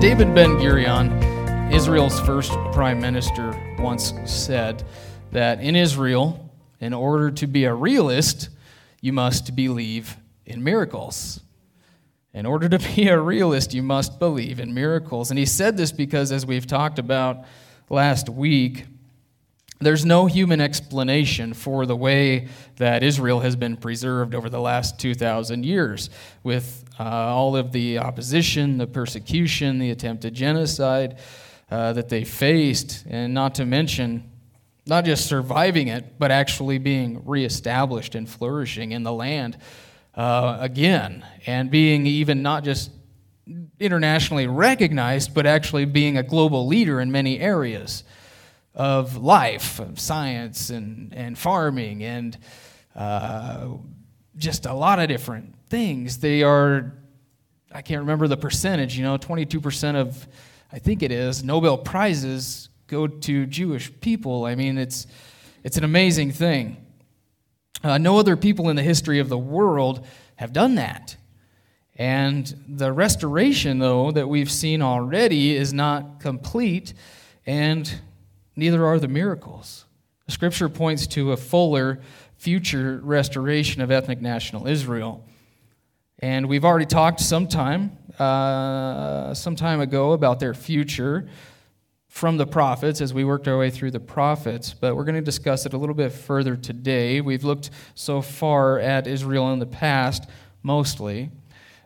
David Ben-Gurion, Israel's first prime minister, once said that in Israel, in order to be a realist, you must believe in miracles. In order to be a realist, you must believe in miracles. And he said this because, as we've talked about last week, there's no human explanation for the way that Israel has been preserved over the last 2,000 years with all of the opposition, the persecution, the attempted genocide that they faced, and not to mention not just surviving it, but actually being reestablished and flourishing in the land again, and being even not just internationally recognized, but actually being a global leader in many areas of life, of science and farming and just a lot of different things. They are, I can't remember the percentage, 22% of, I think it is, Nobel Prizes go to Jewish people. I mean, it's an amazing thing. No other people in the history of the world have done that. And the restoration, though, that we've seen already is not complete, and neither are the miracles. Scripture points to a fuller future restoration of ethnic national Israel. And we've already talked some time ago about their future from the prophets as we worked our way through the prophets, but we're going to discuss it a little bit further today. We've looked so far at Israel in the past, mostly,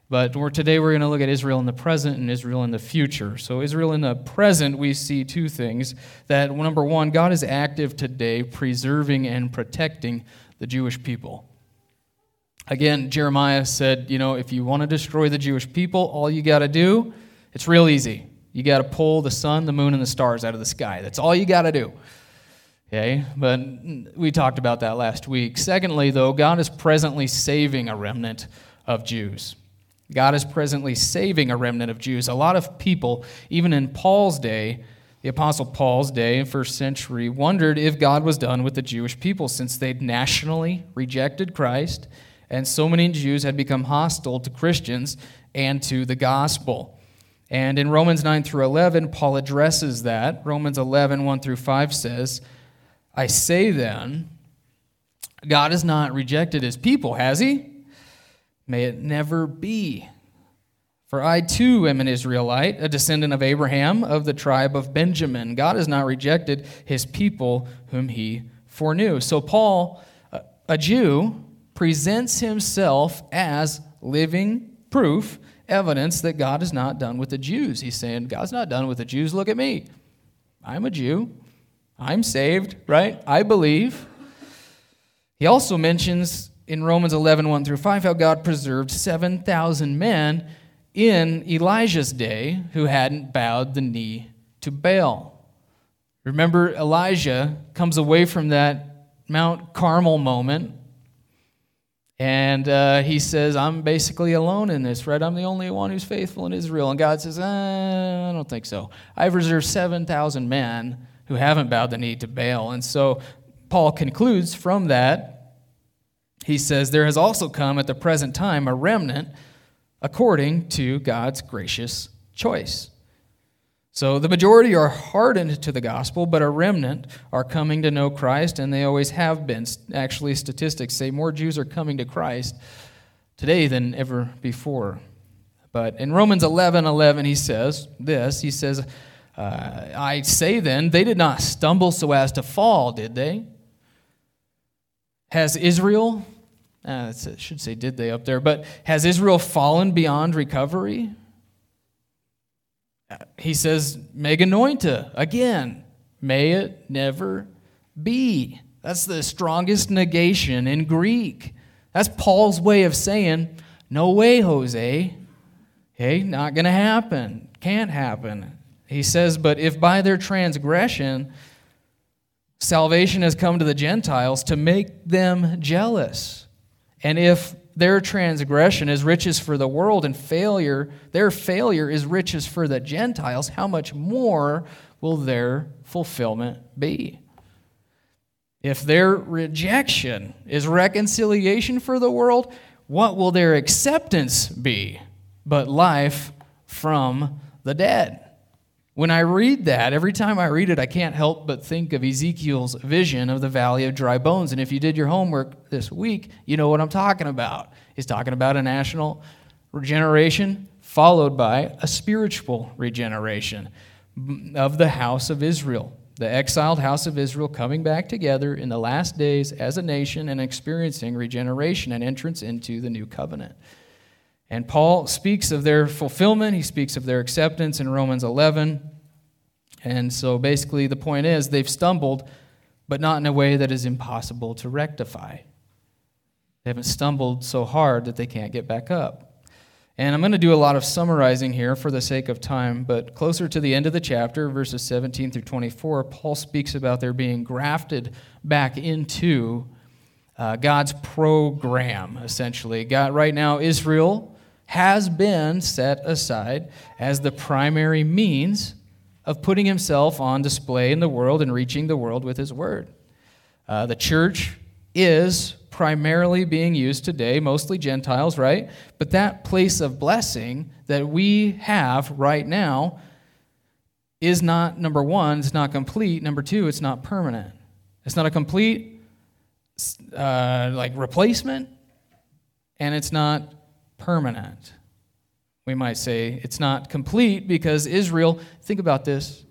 but today we're going to look at Israel in the present and Israel in the future. So Israel in the present, we see two things. That, number one, God is active today, preserving and protecting the Jewish people. Again, Jeremiah said, if you want to destroy the Jewish people, all you got to do, it's real easy. You got to pull the sun, the moon, and the stars out of the sky. That's all you got to do. Okay, but we talked about that last week. Secondly, though, God is presently saving a remnant of Jews. God is presently saving a remnant of Jews. A lot of people, even in Paul's day, the Apostle Paul's day, first century, wondered if God was done with the Jewish people since they'd nationally rejected Christ, and so many Jews had become hostile to Christians and to the gospel. And in Romans 9 through 11, Paul addresses that. Romans 11, 1 through 5 says, I say then, God has not rejected his people, has he? May it never be. For I too am an Israelite, a descendant of Abraham, of the tribe of Benjamin. God has not rejected his people whom he foreknew. So Paul, a Jew, presents himself as living proof, evidence that God is not done with the Jews. He's saying, God's not done with the Jews. Look at me. I'm a Jew. I'm saved, right? I believe. He also mentions in Romans 11, 1 through 5, how God preserved 7,000 men in Elijah's day who hadn't bowed the knee to Baal. Remember, Elijah comes away from that Mount Carmel moment, and he says, I'm basically alone in this, right? I'm the only one who's faithful in Israel. And God says, I don't think so. I've reserved 7,000 men who haven't bowed the knee to Baal. And so Paul concludes from that. He says, there has also come at the present time a remnant according to God's gracious choice. So the majority are hardened to the gospel, but a remnant are coming to know Christ, and they always have been. Actually, statistics say more Jews are coming to Christ today than ever before. But in Romans 11:11, he says this. He says, I say then, they did not stumble so as to fall, did they? Has Israel... it should say did they up there, but has Israel fallen beyond recovery? He says, meganointa, again, may it never be. That's the strongest negation in Greek. That's Paul's way of saying, no way, Jose. Hey, not going to happen. Can't happen. He says, but if by their transgression salvation has come to the Gentiles to make them jealous, and if their transgression is riches for the world and their failure is riches for the Gentiles, how much more will their fulfillment be? If their rejection is reconciliation for the world, what will their acceptance be but life from the dead? When I read that, every time I read it, I can't help but think of Ezekiel's vision of the Valley of Dry Bones. And if you did your homework this week, you know what I'm talking about. He's talking about a national regeneration followed by a spiritual regeneration of the house of Israel. The exiled house of Israel coming back together in the last days as a nation and experiencing regeneration and entrance into the new covenant. And Paul speaks of their fulfillment. He speaks of their acceptance in Romans 11. And so basically the point is they've stumbled, but not in a way that is impossible to rectify. They haven't stumbled so hard that they can't get back up. And I'm going to do a lot of summarizing here for the sake of time, but closer to the end of the chapter, verses 17 through 24, Paul speaks about their being grafted back into God's program, essentially. God, right now, Israel has been set aside as the primary means of putting himself on display in the world and reaching the world with his word. The church is primarily being used today, mostly Gentiles, right? But that place of blessing that we have right now is not, number one, it's not complete. Number two, it's not permanent. It's not a complete, replacement, and it's not permanent. We might say it's not complete because Israel, think about this,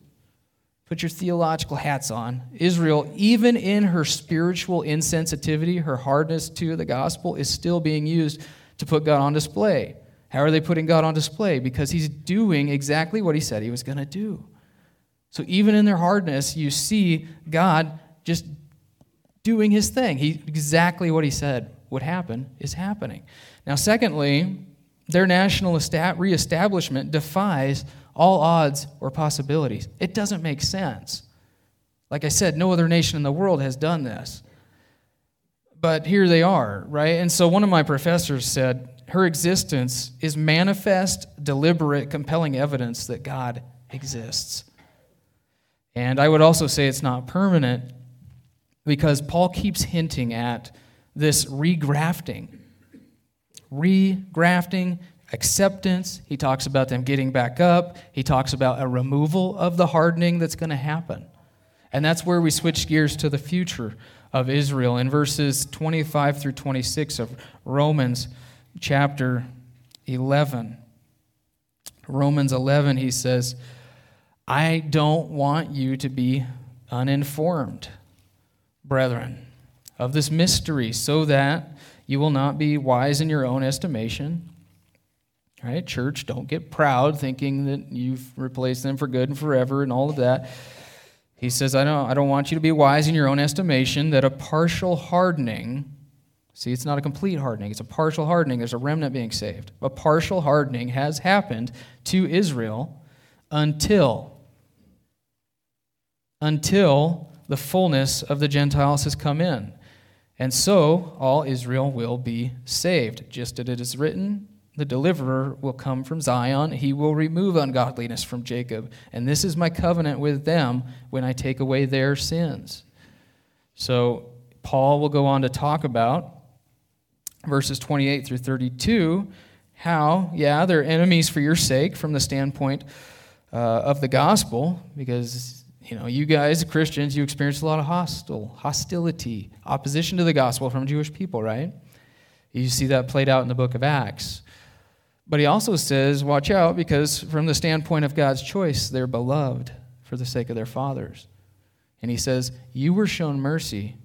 put your theological hats on. Israel, even in her spiritual insensitivity, her hardness to the gospel, is still being used to put God on display. How are they putting God on display? Because he's doing exactly what he said he was going to do. So even in their hardness, you see God just doing his thing. Exactly what he said would happen is happening. Now, secondly, their national reestablishment defies all odds or possibilities. It doesn't make sense. Like I said, no other nation in the world has done this. But here they are, right? And so one of my professors said, her existence is manifest, deliberate, compelling evidence that God exists. And I would also say it's not permanent because Paul keeps hinting at this regrafting, acceptance. He talks about them getting back up. He talks about a removal of the hardening that's going to happen. And that's where we switch gears to the future of Israel in verses 25 through 26 of Romans chapter 11. Romans 11, he says, I don't want you to be uninformed, brethren, of this mystery, so that you will not be wise in your own estimation. All right, church, don't get proud thinking that you've replaced them for good and forever and all of that. He says, I don't want you to be wise in your own estimation, that a partial hardening, see, it's not a complete hardening, it's a partial hardening, there's a remnant being saved. A partial hardening has happened to Israel until the fullness of the Gentiles has come in. And so all Israel will be saved, just as it is written, the deliverer will come from Zion. He will remove ungodliness from Jacob. And this is my covenant with them when I take away their sins. So Paul will go on to talk about verses 28 through 32, how, they're enemies for your sake from the standpoint of the gospel, because you guys, Christians, you experience a lot of hostility, opposition to the gospel from Jewish people, right? You see that played out in the book of Acts. But he also says, watch out, because from the standpoint of God's choice, they're beloved for the sake of their fathers. And he says, you were shown mercy,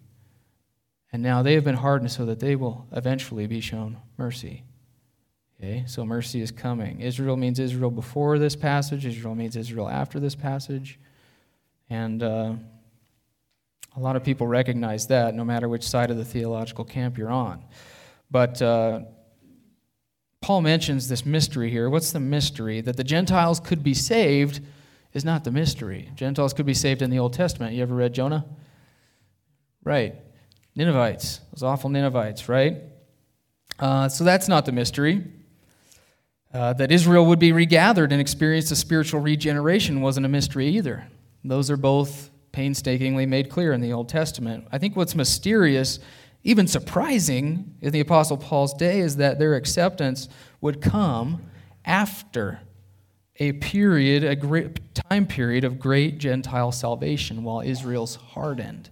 and now they have been hardened so that they will eventually be shown mercy. Okay, so mercy is coming. Israel means Israel before this passage. Israel means Israel after this passage. And a lot of people recognize that no matter which side of the theological camp you're on. But Paul mentions this mystery here. What's the mystery? That the Gentiles could be saved is not the mystery. Gentiles could be saved in the Old Testament. You ever read Jonah? Right. Ninevites. Those awful Ninevites, right? So that's not the mystery. That Israel would be regathered and experience a spiritual regeneration wasn't a mystery either. Those are both painstakingly made clear in the Old Testament. I think what's mysterious, even surprising, in the Apostle Paul's day is that their acceptance would come after a time period of great Gentile salvation while Israel's hardened.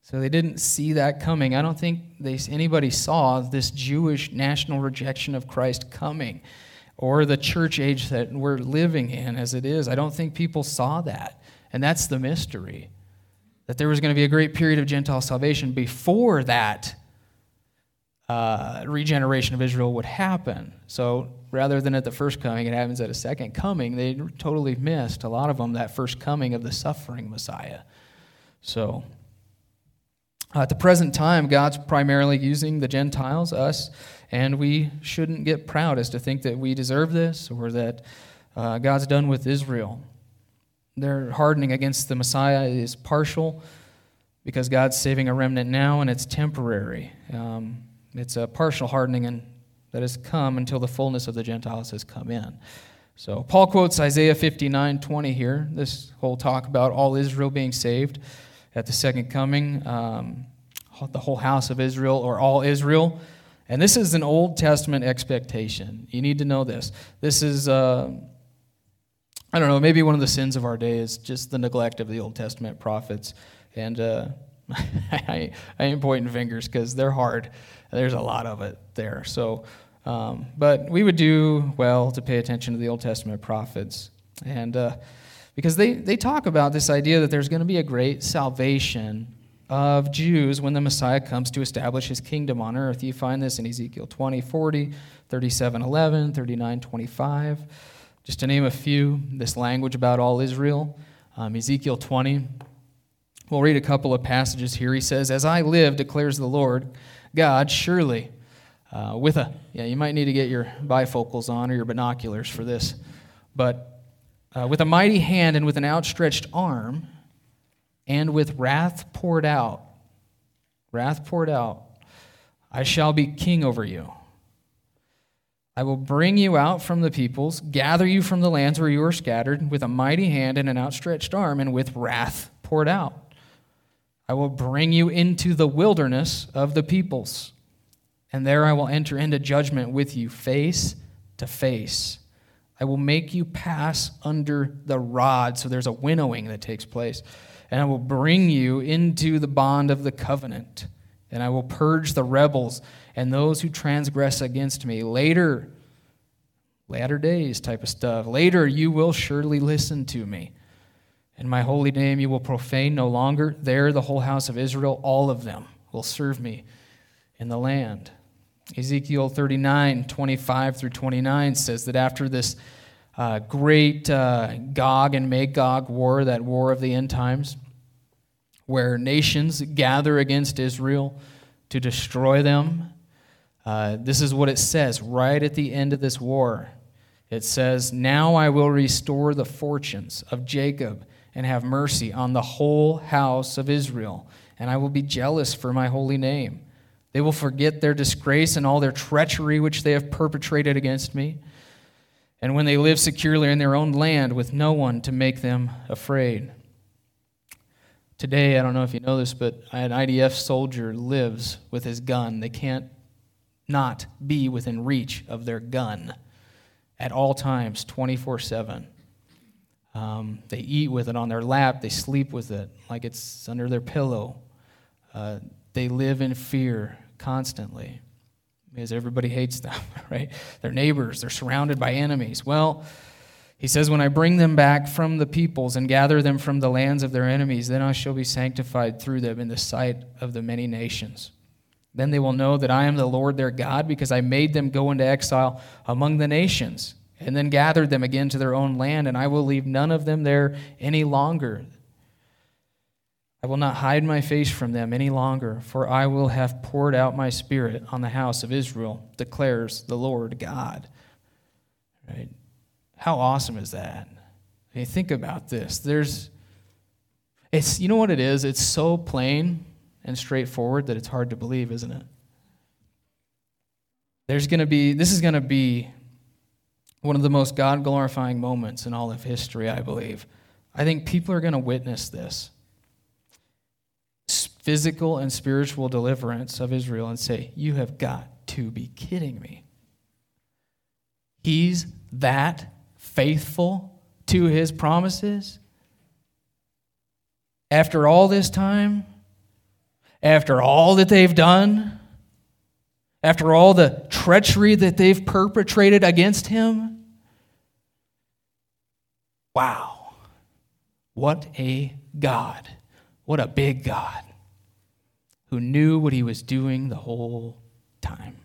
So they didn't see that coming. I don't think anybody saw this Jewish national rejection of Christ coming, or the church age that we're living in as it is. I don't think people saw that, and that's the mystery, that there was going to be a great period of Gentile salvation before that regeneration of Israel would happen. So rather than at the first coming, it happens at a second coming. They totally missed, a lot of them, that first coming of the suffering Messiah. So at the present time, God's primarily using the Gentiles, us, and we shouldn't get proud as to think that we deserve this or that God's done with Israel. Their hardening against the Messiah is partial because God's saving a remnant now, and it's temporary. It's a partial hardening and that has come until the fullness of the Gentiles has come in. So Paul quotes Isaiah 59:20 here, this whole talk about all Israel being saved at the second coming, the whole house of Israel, or all Israel. And this is an Old Testament expectation. You need to know this. This is... I don't know, maybe one of the sins of our day is just the neglect of the Old Testament prophets. And I ain't pointing fingers because they're hard. There's a lot of it there. So, but we would do well to pay attention to the Old Testament prophets. And because they talk about this idea that there's going to be a great salvation of Jews when the Messiah comes to establish his kingdom on earth. You find this in Ezekiel 20:40, 37:11, 39:25. Just to name a few, this language about all Israel, Ezekiel 20. We'll read a couple of passages here. He says, "As I live, declares the Lord God, surely with a..." Yeah, you might need to get your bifocals on or your binoculars for this. But "with a mighty hand and with an outstretched arm and with wrath poured out, I shall be king over you. I will bring you out from the peoples, gather you from the lands where you are scattered, with a mighty hand and an outstretched arm, and with wrath poured out. I will bring you into the wilderness of the peoples, and there I will enter into judgment with you face to face. I will make you pass under the rod." So there's a winnowing that takes place. "And I will bring you into the bond of the covenant. And I will purge the rebels and those who transgress against me. Latter days type of stuff. Later you will surely listen to me. And my holy name you will profane no longer. There the whole house of Israel, all of them, will serve me in the land." Ezekiel 39:25-29 says that after this great Gog and Magog war, that war of the end times, where nations gather against Israel to destroy them. This is what it says right at the end of this war. It says, "Now I will restore the fortunes of Jacob and have mercy on the whole house of Israel, and I will be jealous for my holy name. They will forget their disgrace and all their treachery which they have perpetrated against me, and when they live securely in their own land with no one to make them afraid." Today, I don't know if you know this, but an IDF soldier lives with his gun. They can't not be within reach of their gun at all times, 24/7. They eat with it on their lap. They sleep with it like it's under their pillow. They live in fear constantly because everybody hates them, right? Their neighbors, they're surrounded by enemies. Well, he says, "When I bring them back from the peoples and gather them from the lands of their enemies, then I shall be sanctified through them in the sight of the many nations. Then they will know that I am the Lord their God, because I made them go into exile among the nations and then gathered them again to their own land, and I will leave none of them there any longer. I will not hide my face from them any longer, for I will have poured out my spirit on the house of Israel, declares the Lord God." Right? How awesome is that? Hey, think about this. It's you know what it is? It's so plain and straightforward that it's hard to believe, isn't it? This is going to be one of the most God-glorifying moments in all of history, I believe. I think people are going to witness this physical and spiritual deliverance of Israel and say, "You have got to be kidding me. He's that faithful to his promises? After all this time, after all that they've done, after all the treachery that they've perpetrated against him?" Wow. What a God. What a big God who knew what he was doing the whole time.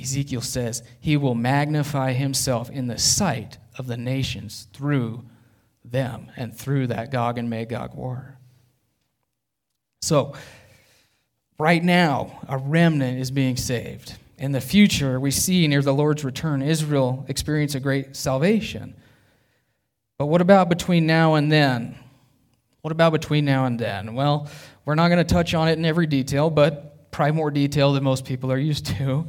Ezekiel says, "He will magnify himself in the sight of the nations through them," and through that Gog and Magog war. So, right now, a remnant is being saved. In the future, we see near the Lord's return, Israel experience a great salvation. But what about between now and then? What about between now and then? Well, we're not going to touch on it in every detail, but probably more detail than most people are used to.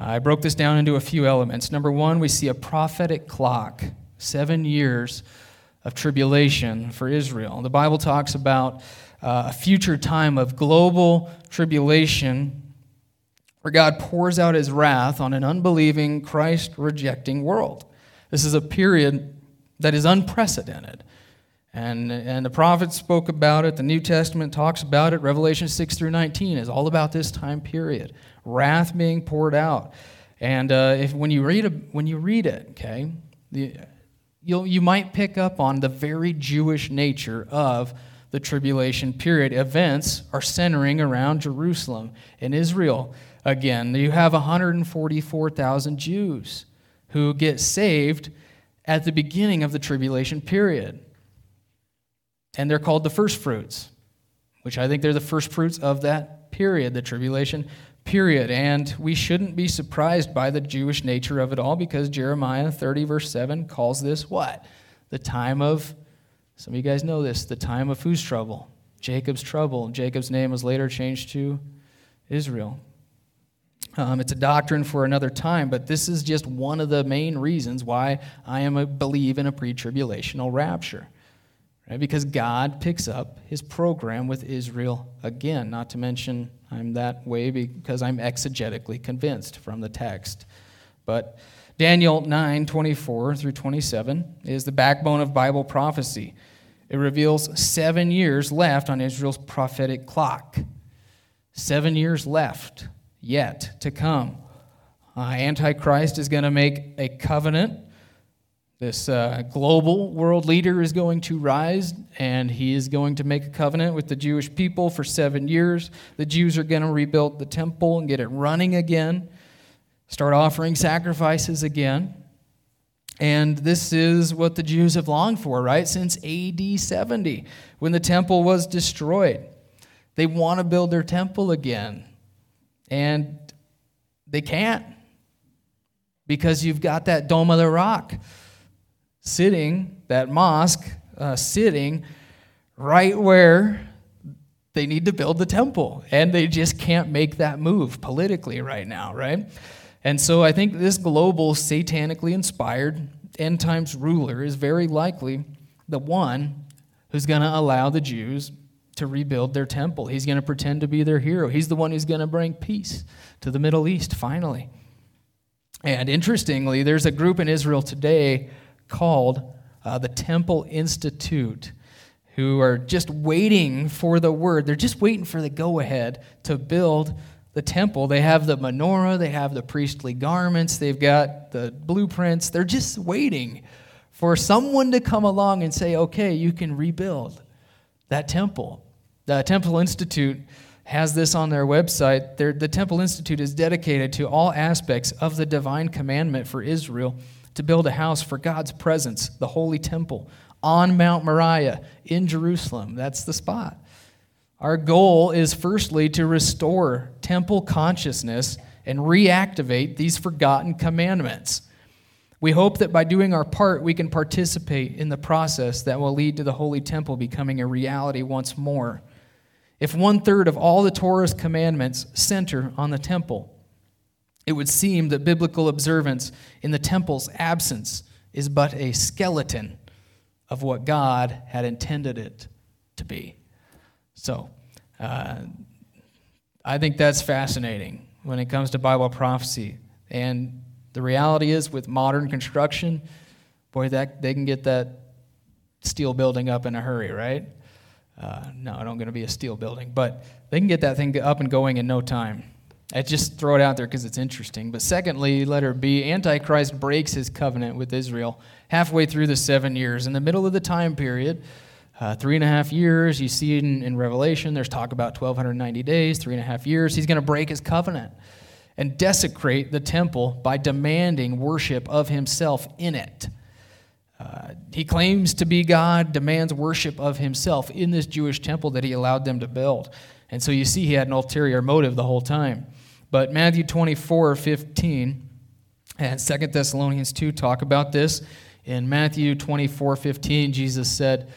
I broke this down into a few elements. Number one, we see a prophetic clock, 7 years of tribulation for Israel. The Bible talks about a future time of global tribulation where God pours out his wrath on an unbelieving, Christ-rejecting world. This is a period that is unprecedented. And the prophets spoke about it. The New Testament talks about it. Revelation 6 through 19 is all about this time period. Wrath being poured out. And when you read it, okay, you might pick up on the very Jewish nature of the tribulation period. Events are centering around Jerusalem and Israel. Again, you have 144,000 Jews who get saved at the beginning of the tribulation period. And they're called the firstfruits, which I think they're the firstfruits of that period, the tribulation period. And we shouldn't be surprised by the Jewish nature of it all, because Jeremiah 30, verse 7 calls this what? The time of, some of you guys know this, the time of whose trouble? Jacob's trouble. Jacob's name was later changed to Israel. It's a doctrine for another time, but this is just one of the main reasons why I believe in a pre-tribulational rapture. Right? Because God picks up his program with Israel again, not to mention I'm that way because I'm exegetically convinced from the text. But Daniel 9:24 through 27 is the backbone of Bible prophecy. It reveals 7 years left on Israel's prophetic clock. 7 years left, yet to come. Antichrist is going to make a covenant. This global world leader is going to rise, and he is going to make a covenant with the Jewish people for 7 years. The Jews are going to rebuild the temple and get it running again, start offering sacrifices again. And this is what the Jews have longed for, right? Since AD 70, when the temple was destroyed. They want to build their temple again, and they can't, because you've got that Dome of the Rock sitting, that mosque, sitting right where they need to build the temple. And they just can't make that move politically right now, right? And so I think this global, satanically inspired end times ruler is very likely the one who's going to allow the Jews to rebuild their temple. He's going to pretend to be their hero. He's the one who's going to bring peace to the Middle East, finally. And interestingly, there's a group in Israel today called the Temple Institute, who are just waiting for the word. They're just waiting for the go-ahead to build the temple. They have the menorah. They have the priestly garments. They've got the blueprints. They're just waiting for someone to come along and say, okay, you can rebuild that temple. The Temple Institute has this on their website. The Temple Institute is dedicated to all aspects of the divine commandment for Israel to build a house for God's presence, the holy temple, on Mount Moriah in Jerusalem. That's the spot. Our goal is firstly to restore temple consciousness and reactivate these forgotten commandments. We hope that by doing our part, we can participate in the process that will lead to the Holy Temple becoming a reality once more. If 1/3 of all the Torah's commandments center on the temple, it would seem that biblical observance in the temple's absence is but a skeleton of what God had intended it to be. So, I think that's fascinating when it comes to Bible prophecy. And the reality is, with modern construction, boy, that they can get that steel building up in a hurry, right? No, it's not going to be a steel building, but they can get that thing up and going in no time. I just throw it out there because it's interesting. But secondly, letter B, Antichrist breaks his covenant with Israel halfway through the 7 years. In the middle of the time period, 3.5 years, you see it in Revelation, there's talk about 1,290 days, 3.5 years. He's going to break his covenant and desecrate the temple by demanding worship of himself in it. He claims to be God, demands worship of himself in this Jewish temple that he allowed them to build. And so you see he had an ulterior motive the whole time. But Matthew 24:15 and 2 Thessalonians 2 talk about this. In Matthew 24:15, Jesus said,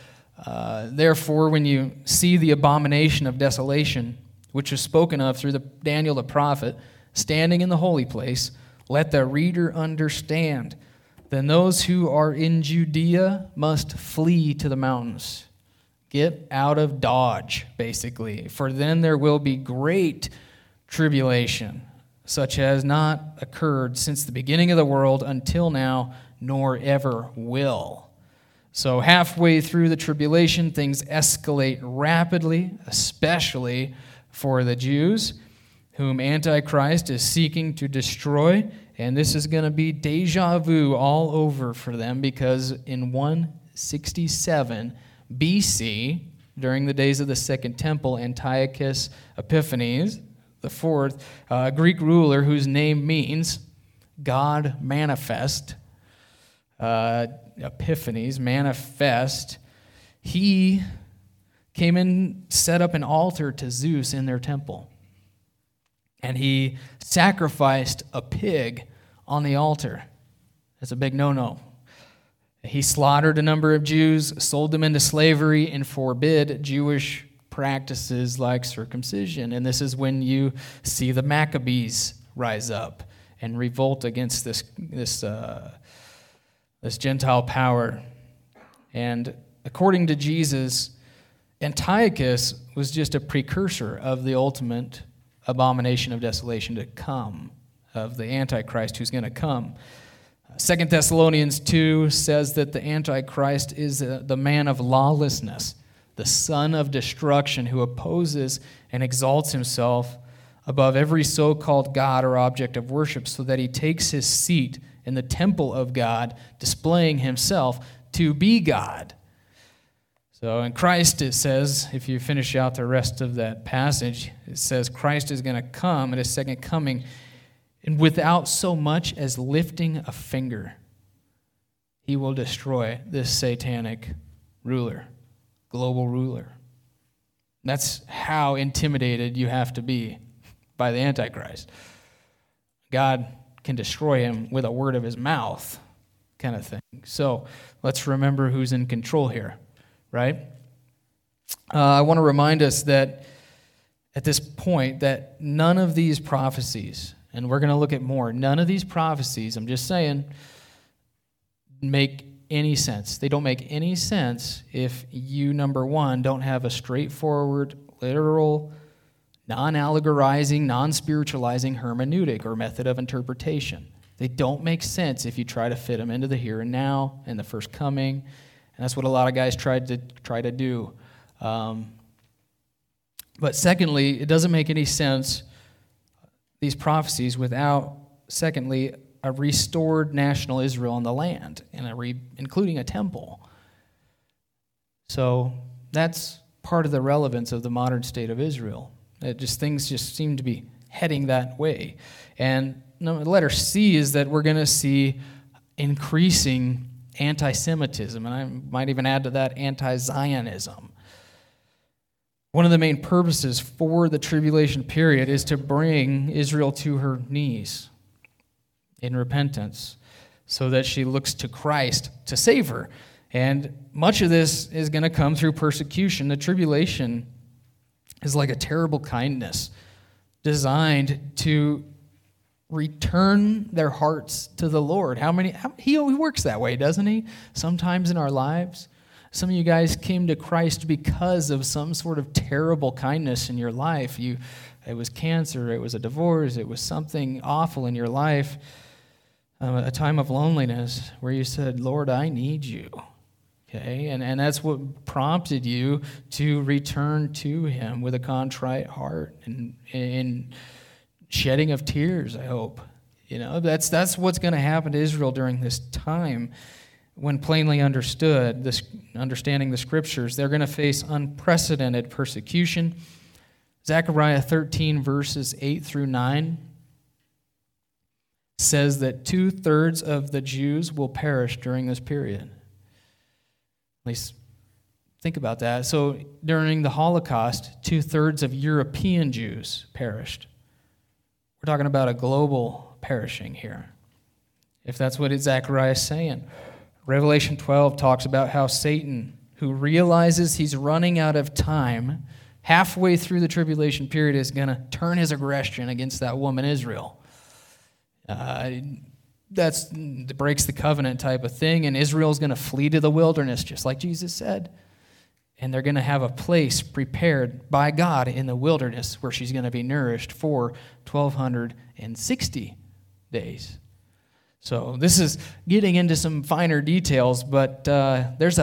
therefore, when you see the abomination of desolation, which was spoken of through Daniel the prophet, standing in the holy place, let the reader understand. Then those who are in Judea must flee to the mountains. Get out of Dodge, basically. For then there will be great tribulation, such as not occurred since the beginning of the world until now, nor ever will. So halfway through the tribulation, things escalate rapidly, especially for the Jews, whom Antichrist is seeking to destroy. And this is going to be deja vu all over for them, because in 167 BC, during the days of the Second Temple, Antiochus Epiphanes IV, a Greek ruler whose name means God manifest, Epiphanes, manifest, he came and set up an altar to Zeus in their temple. And he sacrificed a pig on the altar. That's a big no-no. He slaughtered a number of Jews, sold them into slavery, and forbid Jewish practices like circumcision. And this is when you see the Maccabees rise up and revolt against this Gentile power. And according to Jesus, Antiochus was just a precursor of the ultimate abomination of desolation to come, of the Antichrist who's going to come. 2 Thessalonians 2 says that the Antichrist is the man of lawlessness, the son of destruction, who opposes and exalts himself above every so-called God or object of worship, so that he takes his seat in the temple of God, displaying himself to be God. So in Christ it says, if you finish out the rest of that passage, it says Christ is going to come at his second coming, and without so much as lifting a finger, he will destroy this satanic ruler, global ruler. That's how intimidated you have to be by the Antichrist. God can destroy him with a word of his mouth, kind of thing. So let's remember who's in control here, right? I want to remind us that at this point that none of these prophecies, and we're going to look at more, none of these prophecies, I'm just saying, make any sense. They don't make any sense if you, number one, don't have a straightforward, literal, non-allegorizing, non-spiritualizing hermeneutic or method of interpretation. They don't make sense if you try to fit them into the here and now and the first coming, and that's what a lot of guys try to do. But secondly, it doesn't make any sense, these prophecies, without, secondly, a restored national Israel on the land, and including a temple. So that's part of the relevance of the modern state of Israel. Things seem to be heading that way. And letter C is that we're going to see increasing anti-Semitism, and I might even add to that anti-Zionism. One of the main purposes for the tribulation period is to bring Israel to her knees in repentance so that she looks to Christ to save her. And much of this is going to come through persecution. The tribulation is like a terrible kindness designed to return their hearts to the Lord. He works that way, doesn't he? Sometimes in our lives. Some of you guys came to Christ because of some sort of terrible kindness in your life. It was cancer, it was a divorce, it was something awful in your life, a time of loneliness where you said, Lord, I need you. Okay? And that's what prompted you to return to him with a contrite heart and shedding of tears, I hope. You know, that's what's going to happen to Israel during this time. When plainly understood, understanding the scriptures, they're going to face unprecedented persecution. Zechariah 13, verses 8 through 9, says that 2/3 of the Jews will perish during this period. At least think about that. So during the Holocaust, 2/3 of European Jews perished. We're talking about a global perishing here, if that's what Zechariah is saying. Revelation 12 talks about how Satan, who realizes he's running out of time, halfway through the tribulation period is going to turn his aggression against that woman Israel. That breaks the covenant type of thing, and Israel's going to flee to the wilderness, just like Jesus said. And they're going to have a place prepared by God in the wilderness where she's going to be nourished for 1,260 days. So this is getting into some finer details, but there's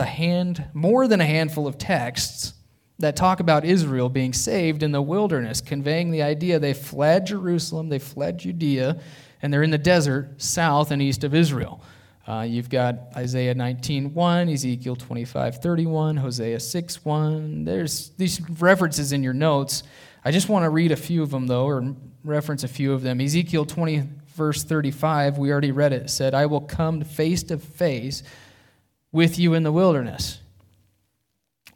more than a handful of texts that talk about Israel being saved in the wilderness, conveying the idea they fled Jerusalem, they fled Judea, and they're in the desert south and east of Israel. You've got Isaiah 19:1, Ezekiel 25:31, Hosea 6:1. There's these references in your notes. I just want to read a few of them, though, or reference a few of them. Ezekiel 20. Verse 35, we already read it, said, I will come face to face with you in the wilderness.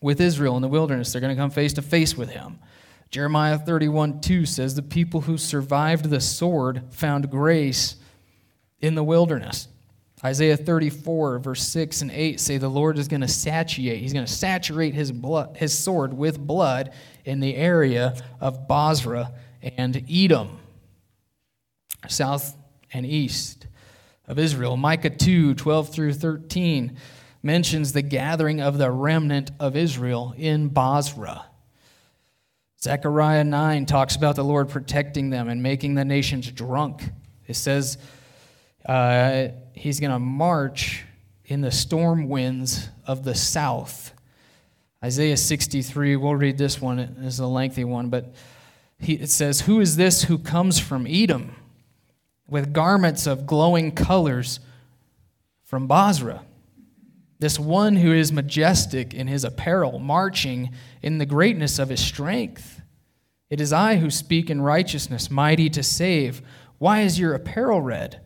With Israel in the wilderness, they're going to come face to face with him. Jeremiah 31:2 says, the people who survived the sword found grace in the wilderness. Isaiah 34, verse 6 and 8 say the Lord is going to satiate. He's going to saturate his sword with blood in the area of Bozrah and Edom, south and east of Israel. Micah 2, 12 through 13 mentions the gathering of the remnant of Israel in Basra. Zechariah 9 talks about the Lord protecting them and making the nations drunk. It says he's going to march in the storm winds of the south. Isaiah 63, we'll read this one. This is a lengthy one, but it says, who is this who comes from Edom? With garments of glowing colors from Basra, this one who is majestic in his apparel, marching in the greatness of his strength. It is I who speak in righteousness, mighty to save. Why is your apparel red,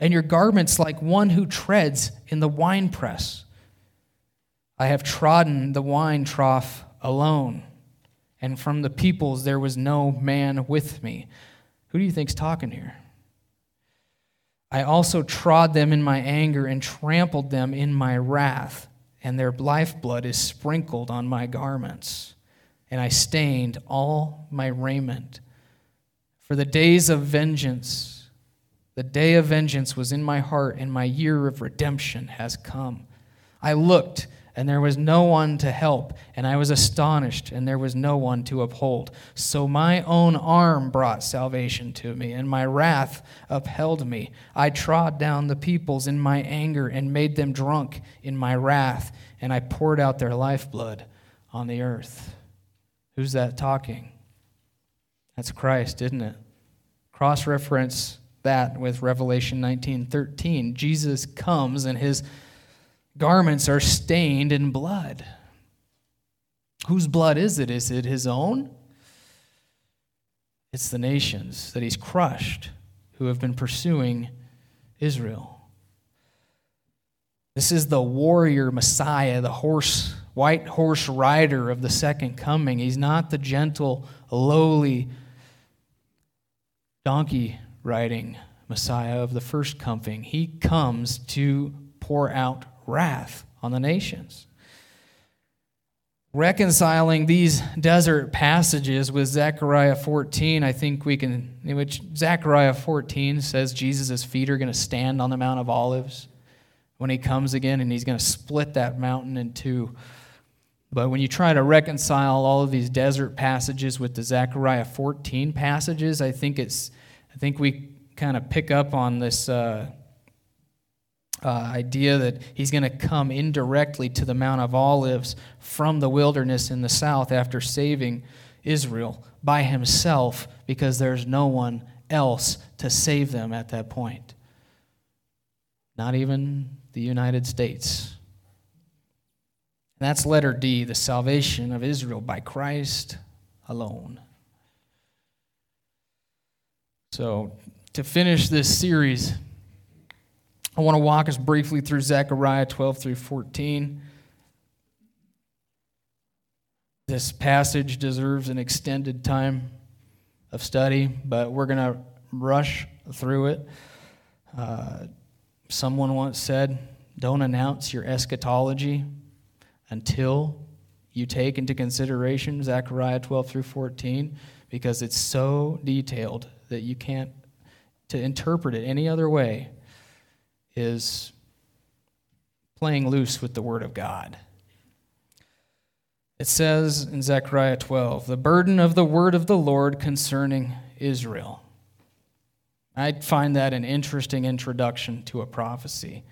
and your garments like one who treads in the winepress? I have trodden the wine trough alone, and from the peoples there was no man with me. Who do you think's talking here? I also trod them in my anger and trampled them in my wrath, and their lifeblood is sprinkled on my garments, and I stained all my raiment. For the day of vengeance was in my heart, and my year of redemption has come. I looked, and there was no one to help, and I was astonished, and there was no one to uphold. So my own arm brought salvation to me, and my wrath upheld me. I trod down the peoples in my anger and made them drunk in my wrath, and I poured out their lifeblood on the earth. Who's that talking? That's Christ, isn't it? Cross-reference that with Revelation 19:13. Jesus comes and his garments are stained in blood. Whose blood is it? Is it his own? It's the nations that he's crushed who have been pursuing Israel. This is the warrior Messiah, the horse, white horse rider of the second coming. He's not the gentle, lowly, donkey riding Messiah of the first coming. He comes to pour out wrath on the nations. Reconciling these desert passages with Zechariah 14, I think we can, in which Zechariah 14 says Jesus' feet are going to stand on the Mount of Olives when he comes again, and he's going to split that mountain in two. But when you try to reconcile all of these desert passages with the Zechariah 14 passages, I think we kind of pick up on this idea that he's going to come indirectly to the Mount of Olives from the wilderness in the south after saving Israel by himself, because there's no one else to save them at that point. Not even the United States. And that's letter D, the salvation of Israel by Christ alone. So, to finish this series, I want to walk us briefly through Zechariah 12 through 14. This passage deserves an extended time of study, but we're going to rush through it. Someone once said, don't announce your eschatology until you take into consideration Zechariah 12 through 14, because it's so detailed that you can't to interpret it any other way is playing loose with the Word of God. It says in Zechariah 12, the burden of the word of the Lord concerning Israel. I find that an interesting introduction to a prophecy.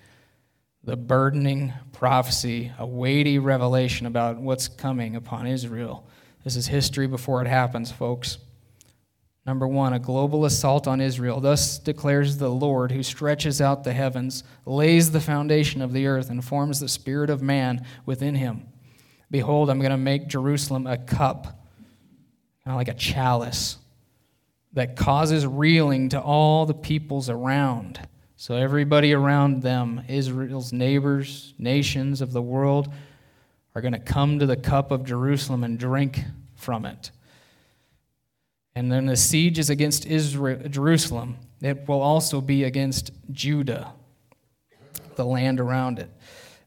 The burdening prophecy, a weighty revelation about what's coming upon Israel. This is history before it happens, folks. Number one, a global assault on Israel. Thus declares the Lord, who stretches out the heavens, lays the foundation of the earth, and forms the spirit of man within him. Behold, I'm going to make Jerusalem a cup, kind of like a chalice, that causes reeling to all the peoples around. So everybody around them, Israel's neighbors, nations of the world, are going to come to the cup of Jerusalem and drink from it. And then the siege is against Israel, Jerusalem. It will also be against Judah, the land around it.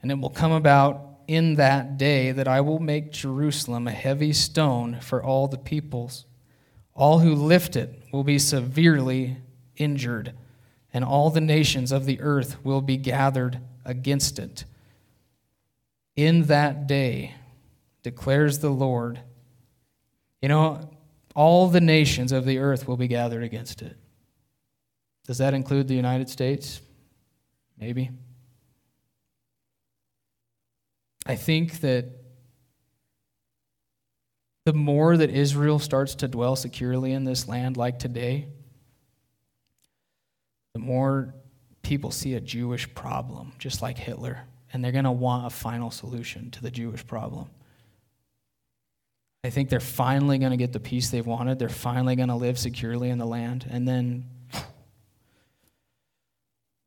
And it will come about in that day that I will make Jerusalem a heavy stone for all the peoples. All who lift it will be severely injured, and all the nations of the earth will be gathered against it. In that day, declares the Lord. You know, all the nations of the earth will be gathered against it. Does that include the United States? Maybe. I think that the more that Israel starts to dwell securely in this land like today, the more people see a Jewish problem, just like Hitler, and they're going to want a final solution to the Jewish problem. I think they're finally going to get the peace they've wanted. They're finally going to live securely in the land. And then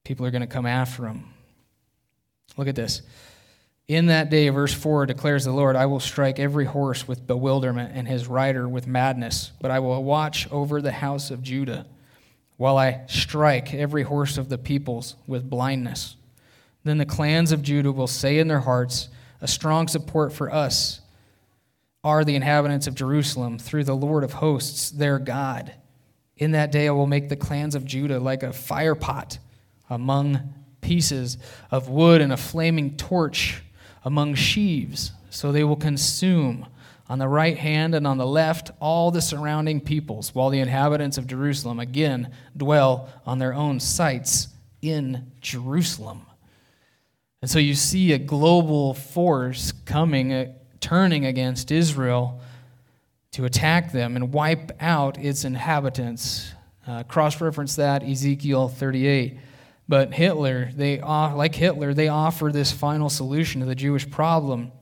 people are going to come after them. Look at this. In that day, verse 4 declares the Lord, I will strike every horse with bewilderment and his rider with madness, but I will watch over the house of Judah while I strike every horse of the peoples with blindness. Then the clans of Judah will say in their hearts, a strong support for us are the inhabitants of Jerusalem through the Lord of hosts, their God. In that day I will make the clans of Judah like a firepot among pieces of wood and a flaming torch among sheaves, so they will consume on the right hand and on the left all the surrounding peoples, while the inhabitants of Jerusalem again dwell on their own sites in Jerusalem. And so you see a global force coming, turning against Israel to attack them and wipe out its inhabitants. Cross-reference that, Ezekiel 38. But Hitler, they offer this final solution to the Jewish problem.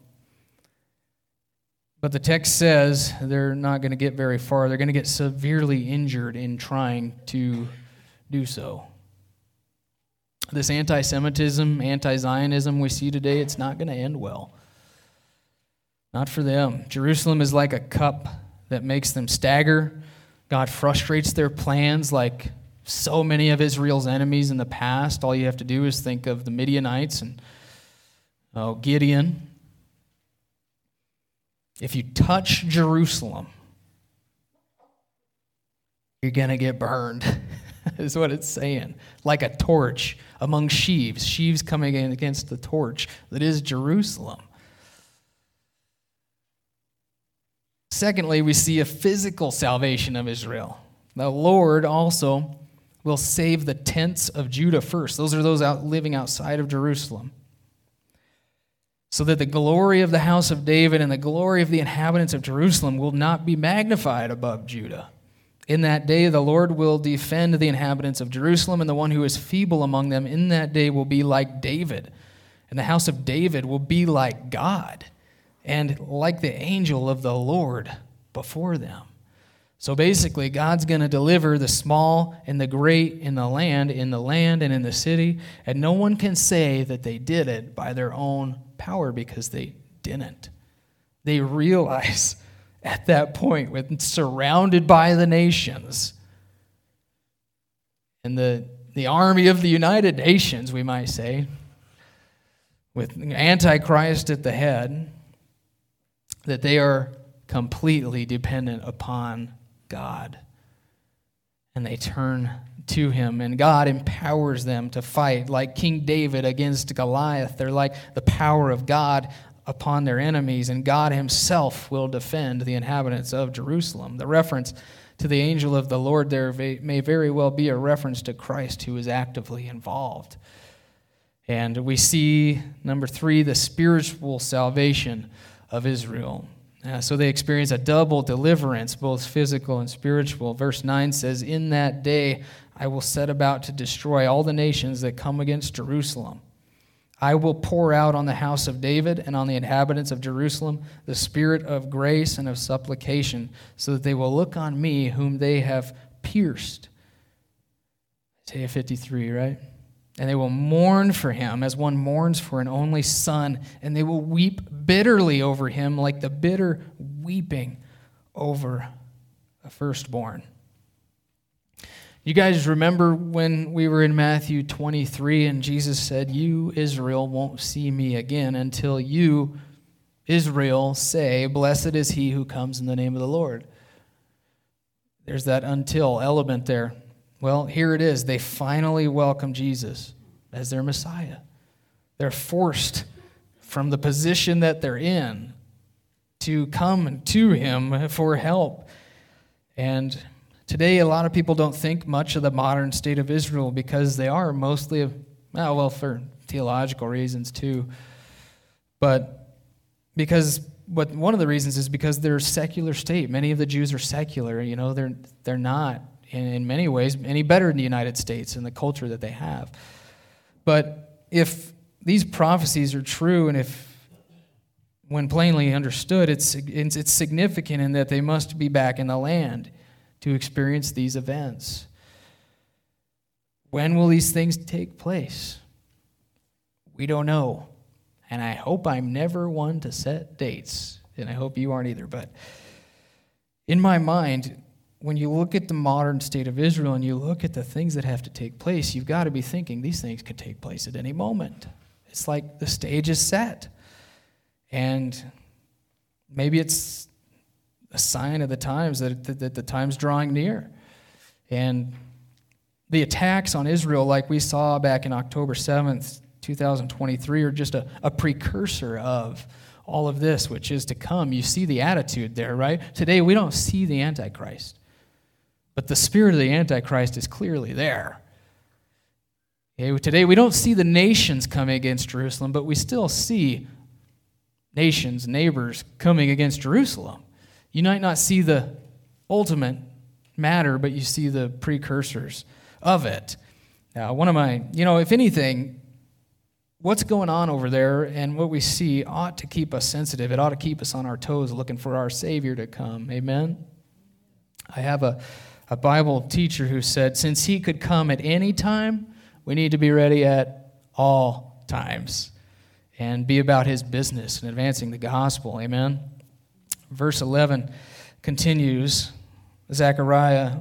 But the text says they're not going to get very far. They're going to get severely injured in trying to do so. this anti-Semitism, anti-Zionism we see today, it's not going to end well. Not for them. Jerusalem is like a cup that makes them stagger. God frustrates their plans like so many of Israel's enemies in the past. All you have to do is think of the Midianites and Gideon. If you touch Jerusalem, you're going to get burned, is what it's saying. Like a torch among sheaves. Sheaves coming in against the torch that is Jerusalem. Secondly, we see a physical salvation of Israel. The Lord also will save the tents of Judah first. Those are those out living outside of Jerusalem. So that the glory of the house of David and the glory of the inhabitants of Jerusalem will not be magnified above Judah. In that day, the Lord will defend the inhabitants of Jerusalem, and the one who is feeble among them in that day will be like David. And the house of David will be like God, and like the angel of the Lord before them. So basically, God's going to deliver the small and the great in the land and in the city, and no one can say that they did it by their own power because they didn't. They realize at that point, when surrounded by the nations, and the army of the United Nations, we might say, with Antichrist at the head, that they are completely dependent upon God. And they turn to him, and God empowers them to fight like King David against Goliath. They're like the power of God upon their enemies, and God himself will defend the inhabitants of Jerusalem. The reference to the angel of the Lord there may very well be a reference to Christ, who is actively involved. And we see, number three, the spiritual salvation of Israel. So they experience a double deliverance, both physical and spiritual. Verse 9 says, "In that day I will set about to destroy all the nations that come against Jerusalem. I will pour out on the house of David and on the inhabitants of Jerusalem the spirit of grace and of supplication, so that they will look on me whom they have pierced." Isaiah 53, right? "And they will mourn for him as one mourns for an only son, and they will weep bitterly over him like the bitter weeping over a firstborn." You guys remember when we were in Matthew 23 and Jesus said, "You, Israel, won't see me again until you, Israel, say, 'Blessed is he who comes in the name of the Lord.'" There's that until element there. Well, here it is. They finally welcome Jesus as their Messiah. They're forced from the position that they're in to come to him for help. And today, a lot of people don't think much of the modern state of Israel because they are mostly, for theological reasons too, but one of the reasons is because they're a secular state. Many of the Jews are secular. You know, they're not in many ways any better in the United States and the culture that they have. But if these prophecies are true, and when plainly understood, it's significant in that they must be back in the land to experience these events. When will these things take place? We don't know. And I hope I'm never one to set dates. And I hope you aren't either. But in my mind, when you look at the modern state of Israel and you look at the things that have to take place, you've got to be thinking these things could take place at any moment. It's like the stage is set. And maybe it's a sign of the times, that the time's drawing near. And the attacks on Israel, like we saw back in October 7th, 2023, are just a precursor of all of this, which is to come. You see the attitude there, right? Today, we don't see the Antichrist. But the spirit of the Antichrist is clearly there. Okay, today, we don't see the nations coming against Jerusalem, but we still see nations, neighbors coming against Jerusalem. You might not see the ultimate matter, but you see the precursors of it. Now, if anything, what's going on over there and what we see ought to keep us sensitive. It ought to keep us on our toes looking for our Savior to come. Amen? I have a Bible teacher who said, since he could come at any time, We need to be ready at all times and be about his business and advancing the gospel. Amen. Verse 11 continues, Zechariah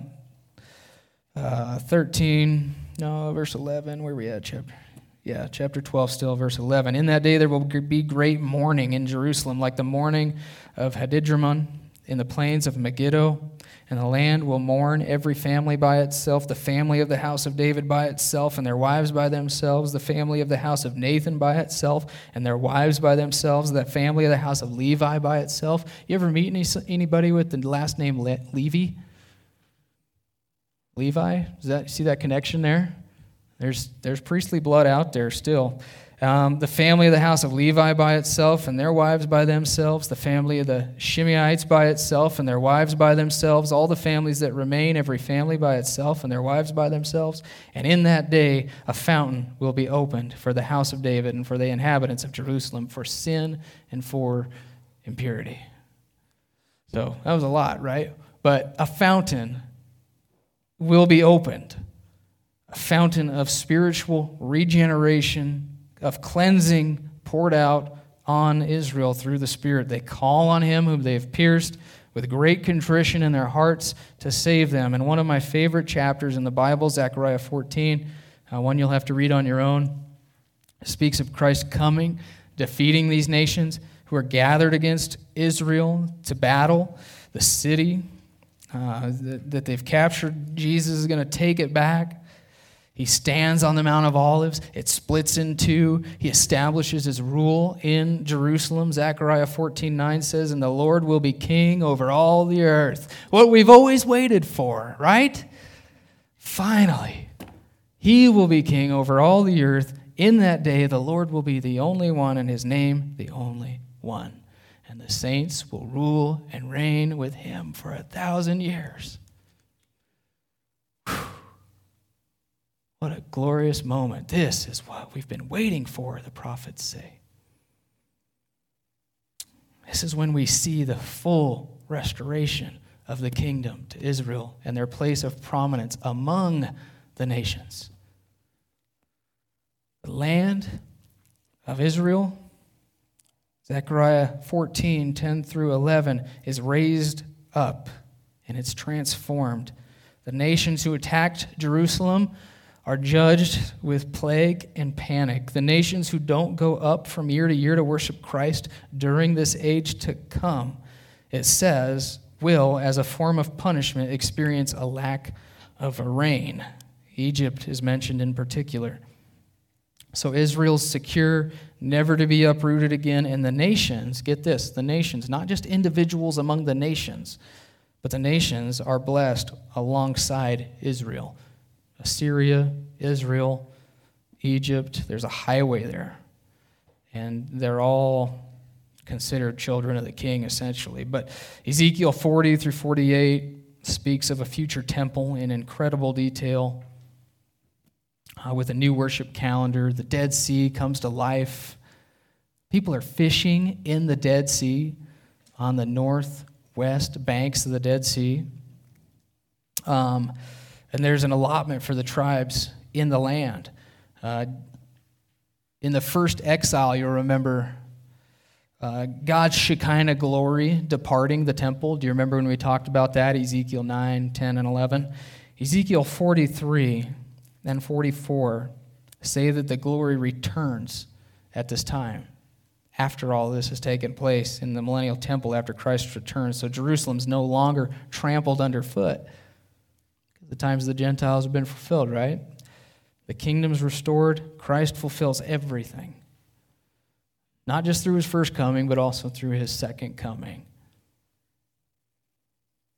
verse 11, where are we at, chapter 12 still, verse 11. In that day there will be great mourning in Jerusalem, like the mourning of Hadidramon in the plains of Megiddo, and the land will mourn, every family by itself, the family of the house of David by itself, and their wives by themselves, the family of the house of Nathan by itself, and their wives by themselves, the family of the house of Levi by itself. You ever meet anybody with the last name Levi? Levi? See that connection there? There's priestly blood out there still. The family of the house of Levi by itself, and their wives by themselves, the family of the Shimeites by itself, and their wives by themselves, all the families that remain, every family by itself, and their wives by themselves. And in that day a fountain will be opened for the house of David and for the inhabitants of Jerusalem, for sin and for impurity. So that was a lot, right? But a fountain will be opened, a fountain of spiritual regeneration, of cleansing poured out on Israel through the Spirit. They call on him whom they have pierced with great contrition in their hearts to save them. And one of my favorite chapters in the Bible, Zechariah 14, one you'll have to read on your own, speaks of Christ coming, defeating these nations who are gathered against Israel to battle the city that they've captured. Jesus is going to take it back. He stands on the Mount of Olives. It splits in two. He establishes his rule in Jerusalem. Zechariah 14:9 says, and the Lord will be king over all the earth. What we've always waited for, right? Finally, he will be king over all the earth. In that day, the Lord will be the only one, and his name the only one. And the saints will rule and reign with him for 1,000 years. Whew. What a glorious moment. This is what we've been waiting for, the prophets say. This is when we see the full restoration of the kingdom to Israel and their place of prominence among the nations. The land of Israel, Zechariah 14:10 through 11, is raised up and it's transformed. The nations who attacked Jerusalem are judged with plague and panic. The nations who don't go up from year to year to worship Christ during this age to come, it says, will, as a form of punishment, experience a lack of rain. Egypt is mentioned in particular. So Israel's secure, never to be uprooted again, and the nations, get this, the nations, not just individuals among the nations, but the nations are blessed alongside Israel. Assyria, Israel, Egypt, there's a highway there. And they're all considered children of the king, essentially. But Ezekiel 40 through 48 speaks of a future temple in incredible detail with a new worship calendar. The Dead Sea comes to life. People are fishing in the Dead Sea on the northwest banks of the Dead Sea. And there's an allotment for the tribes in the land. In the first exile, you'll remember God's Shekinah glory departing the temple. Do you remember when we talked about that? Ezekiel 9, 10, and 11. Ezekiel 43 and 44 say that the glory returns at this time, after all this has taken place in the millennial temple, after Christ's return. So Jerusalem's no longer trampled underfoot. The times of the Gentiles have been fulfilled, right? The kingdom's restored. Christ fulfills everything. Not just through his first coming, but also through his second coming.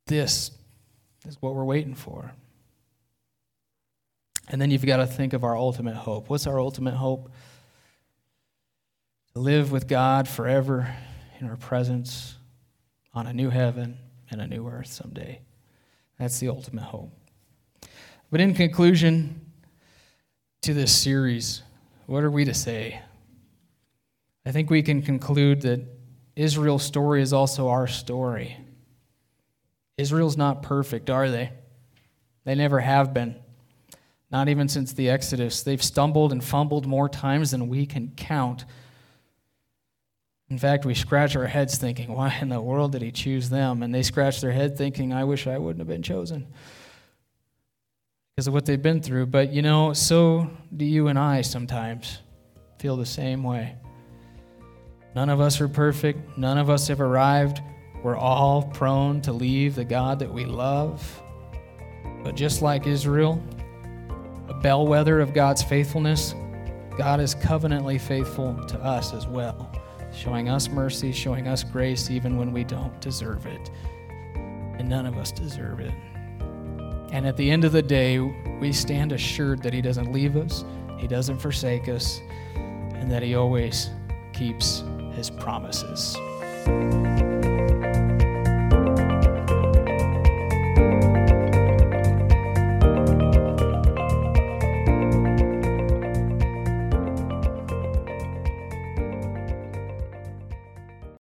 This is what we're waiting for. And then you've got to think of our ultimate hope. What's our ultimate hope? To live with God forever in our presence on a new heaven and a new earth someday. That's the ultimate hope. But in conclusion to this series, what are we to say? I think we can conclude that Israel's story is also our story. Israel's not perfect, are they? They never have been. not even since the Exodus. They've stumbled and fumbled more times than we can count. In fact, we scratch our heads thinking, why in the world did he choose them? And they scratch their head thinking, I wish I wouldn't have been chosen because of what they've been through. But, you know, so do you and I sometimes feel the same way. None of us are perfect. None of us have arrived. We're all prone to leave the God that we love. But just like Israel, a bellwether of God's faithfulness, God is covenantly faithful to us as well, showing us mercy, showing us grace, even when we don't deserve it. And none of us deserve it. And at the end of the day, we stand assured that he doesn't leave us, he doesn't forsake us, and that he always keeps his promises.